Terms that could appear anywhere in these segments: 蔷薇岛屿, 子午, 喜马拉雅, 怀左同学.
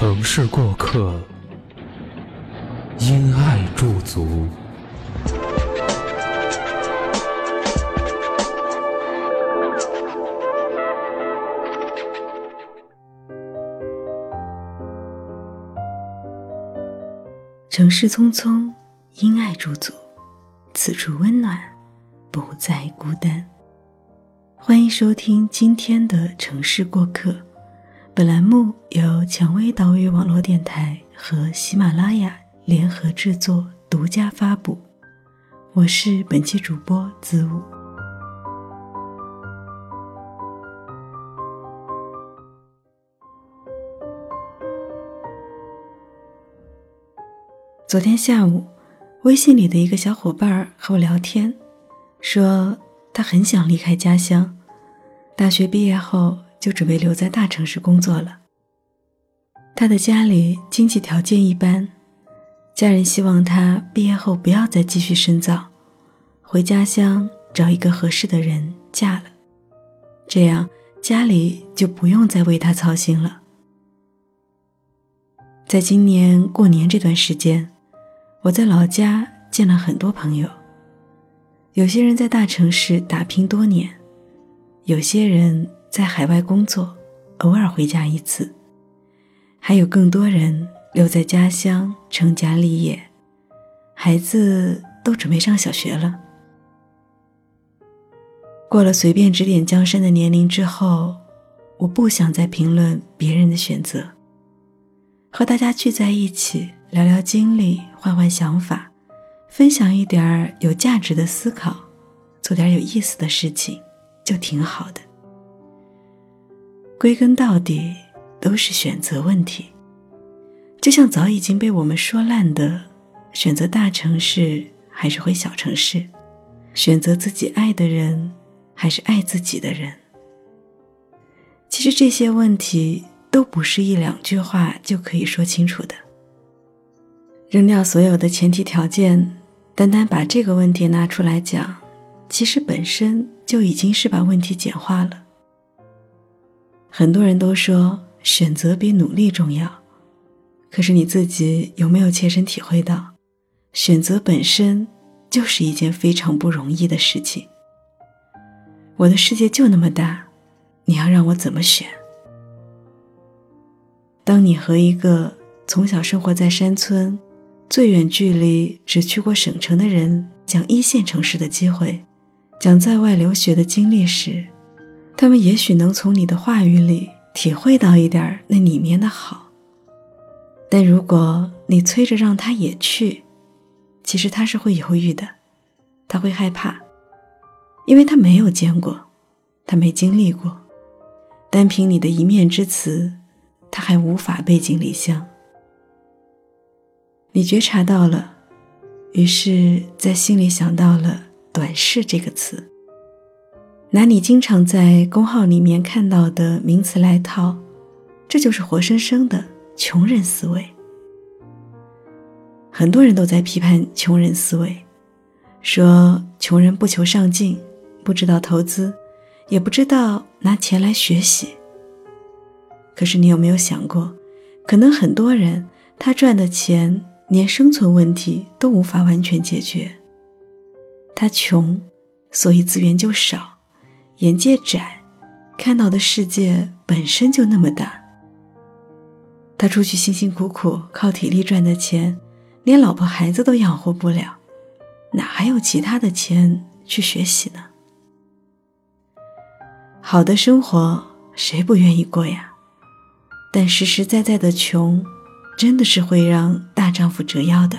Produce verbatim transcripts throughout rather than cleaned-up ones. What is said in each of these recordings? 城市过客，因爱驻足。城市匆匆，因爱驻足，此处温暖，不再孤单。欢迎收听今天的城市过客。本栏目由蔷薇岛屿网络电台和喜马拉雅联合制作，独家发布。我是本期主播子午。昨天下午，微信里的一个小伙伴和我聊天，说他很想离开家乡，大学毕业后就准备留在大城市工作了。他的家里经济条件一般，家人希望他毕业后不要再继续深造，回家乡找一个合适的人嫁了，这样家里就不用再为他操心了。在今年过年这段时间，我在老家见了很多朋友，有些人在大城市打拼多年，有些人在海外工作，偶尔回家一次，还有更多人留在家乡成家立业，孩子都准备上小学了。过了随便指点江山的年龄之后，我不想再评论别人的选择，和大家聚在一起聊聊经历，换换想法，分享一点有价值的思考，做点有意思的事情，就挺好的。归根到底都是选择问题，就像早已经被我们说烂的，选择大城市还是回小城市，选择自己爱的人还是爱自己的人。其实这些问题都不是一两句话就可以说清楚的。扔掉所有的前提条件，单单把这个问题拿出来讲，其实本身就已经是把问题简化了。很多人都说选择比努力重要，可是你自己有没有切身体会到，选择本身就是一件非常不容易的事情。我的世界就那么大，你要让我怎么选？当你和一个从小生活在山村，最远距离只去过省城的人讲一线城市的机会，讲在外留学的经历时，他们也许能从你的话语里体会到一点那里面的好，但如果你催着让他也去，其实他是会犹豫的，他会害怕，因为他没有见过，他没经历过，单凭你的一面之词，他还无法背井离乡。你觉察到了，于是在心里想到了短视这个词，拿你经常在公号里面看到的名词来套，这就是活生生的穷人思维。很多人都在批判穷人思维，说穷人不求上进，不知道投资，也不知道拿钱来学习。可是你有没有想过，可能很多人他赚的钱连生存问题都无法完全解决。他穷，所以资源就少，眼界窄，看到的世界本身就那么大。他出去辛辛苦苦靠体力赚的钱，连老婆孩子都养活不了，哪还有其他的钱去学习呢？好的生活谁不愿意过呀？但实实在在的穷，真的是会让大丈夫折腰的。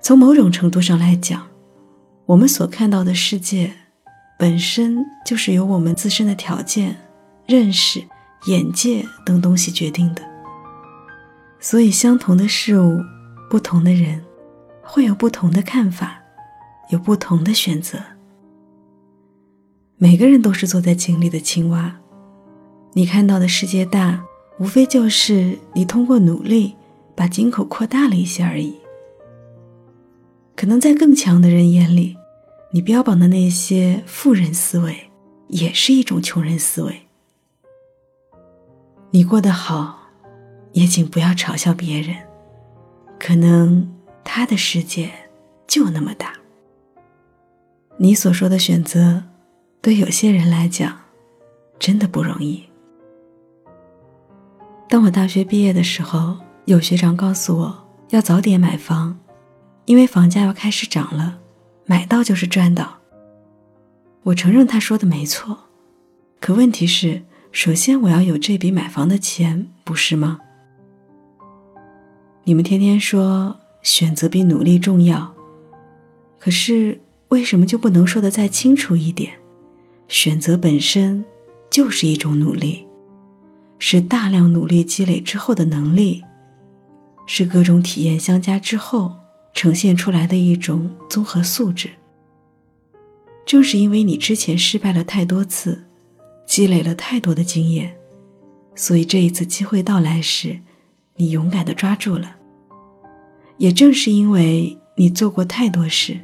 从某种程度上来讲，我们所看到的世界本身就是由我们自身的条件、认识、眼界等东西决定的。所以相同的事物，不同的人，会有不同的看法，有不同的选择。每个人都是坐在井里的青蛙，你看到的世界大，无非就是你通过努力把井口扩大了一些而已。可能在更强的人眼里，你标榜的那些富人思维也是一种穷人思维。你过得好，也请不要嘲笑别人，可能他的世界就那么大。你所说的选择，对有些人来讲真的不容易。当我大学毕业的时候，有学长告诉我要早点买房，因为房价要开始涨了，买到就是赚到。我承认他说的没错，可问题是，首先我要有这笔买房的钱，不是吗？你们天天说选择比努力重要，可是为什么就不能说得再清楚一点？选择本身就是一种努力，是大量努力积累之后的能力，是各种体验相加之后呈现出来的一种综合素质。正是因为你之前失败了太多次，积累了太多的经验，所以这一次机会到来时，你勇敢地抓住了。也正是因为你做过太多事，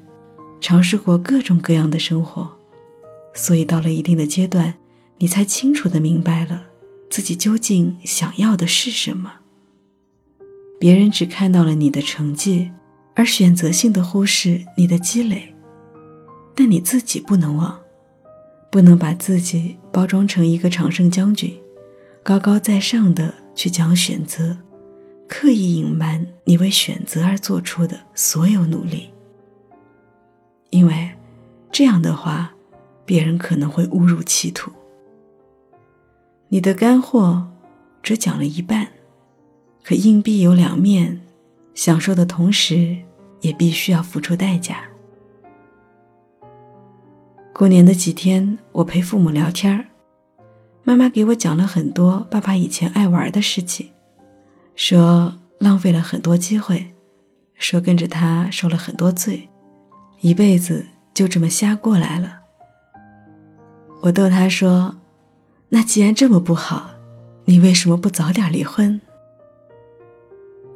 尝试过各种各样的生活，所以到了一定的阶段，你才清楚地明白了自己究竟想要的是什么。别人只看到了你的成绩，而选择性地忽视你的积累，但你自己不能忘，不能把自己包装成一个常胜将军，高高在上的去讲选择，刻意隐瞒你为选择而做出的所有努力，因为这样的话，别人可能会误入歧途。你的干货只讲了一半，可硬币有两面，享受的同时也必须要付出代价。过年的几天，我陪父母聊天，妈妈给我讲了很多爸爸以前爱玩的事情，说浪费了很多机会，说跟着他受了很多罪，一辈子就这么瞎过来了。我逗他说，那既然这么不好，你为什么不早点离婚？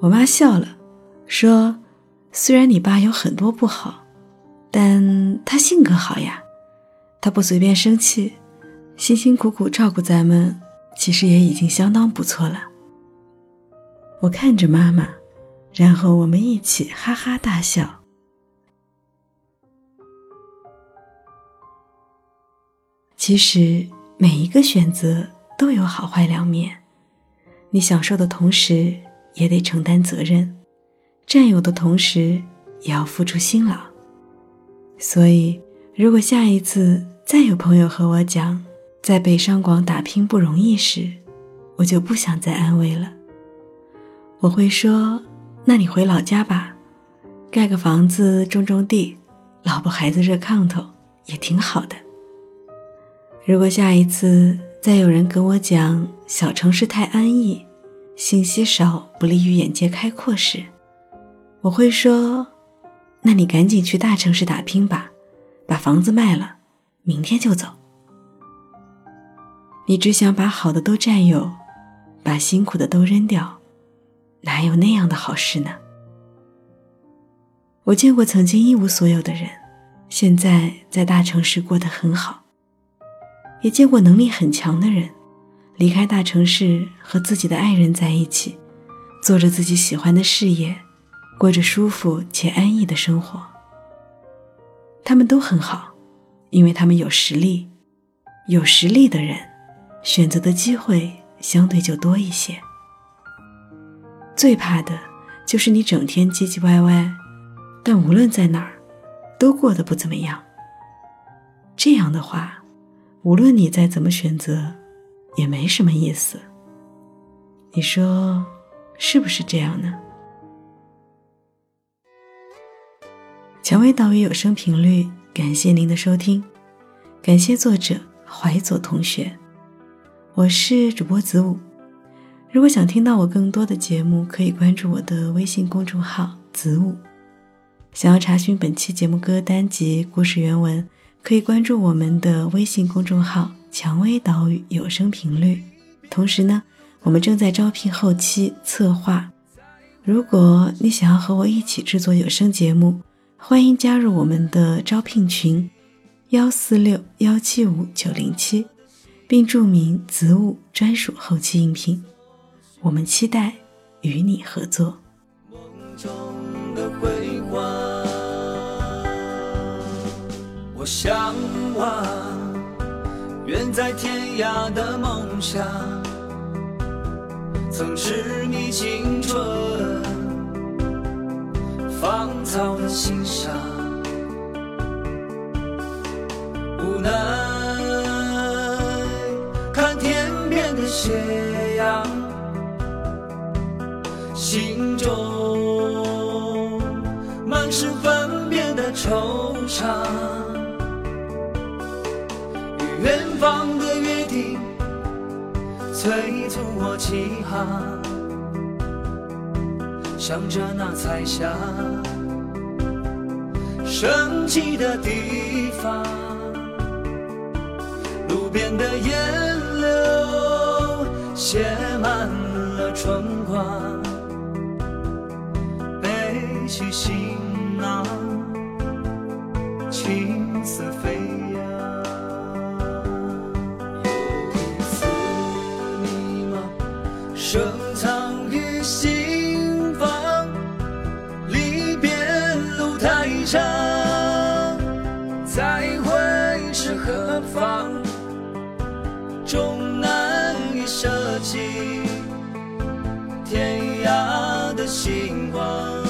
我妈笑了，说虽然你爸有很多不好，但他性格好呀，他不随便生气，辛辛苦苦照顾咱们，其实也已经相当不错了。我看着妈妈，然后我们一起哈哈大笑。其实每一个选择都有好坏两面，你享受的同时也得承担责任，占有的同时也要付出辛劳。所以如果下一次再有朋友和我讲在北上广打拼不容易时，我就不想再安慰了。我会说，那你回老家吧，盖个房子种种地，老婆孩子热炕头也挺好的。如果下一次再有人跟我讲小城市太安逸，信息少不利于眼界开阔时，我会说，那你赶紧去大城市打拼吧，把房子卖了，明天就走。你只想把好的都占有，把辛苦的都扔掉，哪有那样的好事呢？我见过曾经一无所有的人，现在在大城市过得很好，也见过能力很强的人，离开大城市和自己的爱人在一起，做着自己喜欢的事业，过着舒服且安逸的生活。他们都很好，因为他们有实力，有实力的人，选择的机会相对就多一些。最怕的就是你整天唧唧歪歪，但无论在哪儿，都过得不怎么样。这样的话，无论你再怎么选择，也没什么意思，你说是不是这样呢？蔷薇岛屿有声频率，感谢您的收听。感谢作者怀左同学。我是主播子午，如果想听到我更多的节目，可以关注我的微信公众号子午。想要查询本期节目歌单及故事原文，可以关注我们的微信公众号蔷薇岛屿有声频率。同时呢，我们正在招聘后期策划，如果你想要和我一起制作有声节目，欢迎加入我们的招聘群一四六一七五九零七，并注明子午专属后期应聘，我们期待与你合作。梦中的规划，我向往远在天涯的梦想，曾痴迷青春芳草的欣赏，无奈看天边的斜阳，心中满是分别的惆怅，与远方的约定催促我起航，向着那彩霞升起的地方，路边的烟柳写满了春光，背起行囊，青丝飞扬。深藏于心房，离别路太长，再会是何方，终难以舍弃天涯的星光。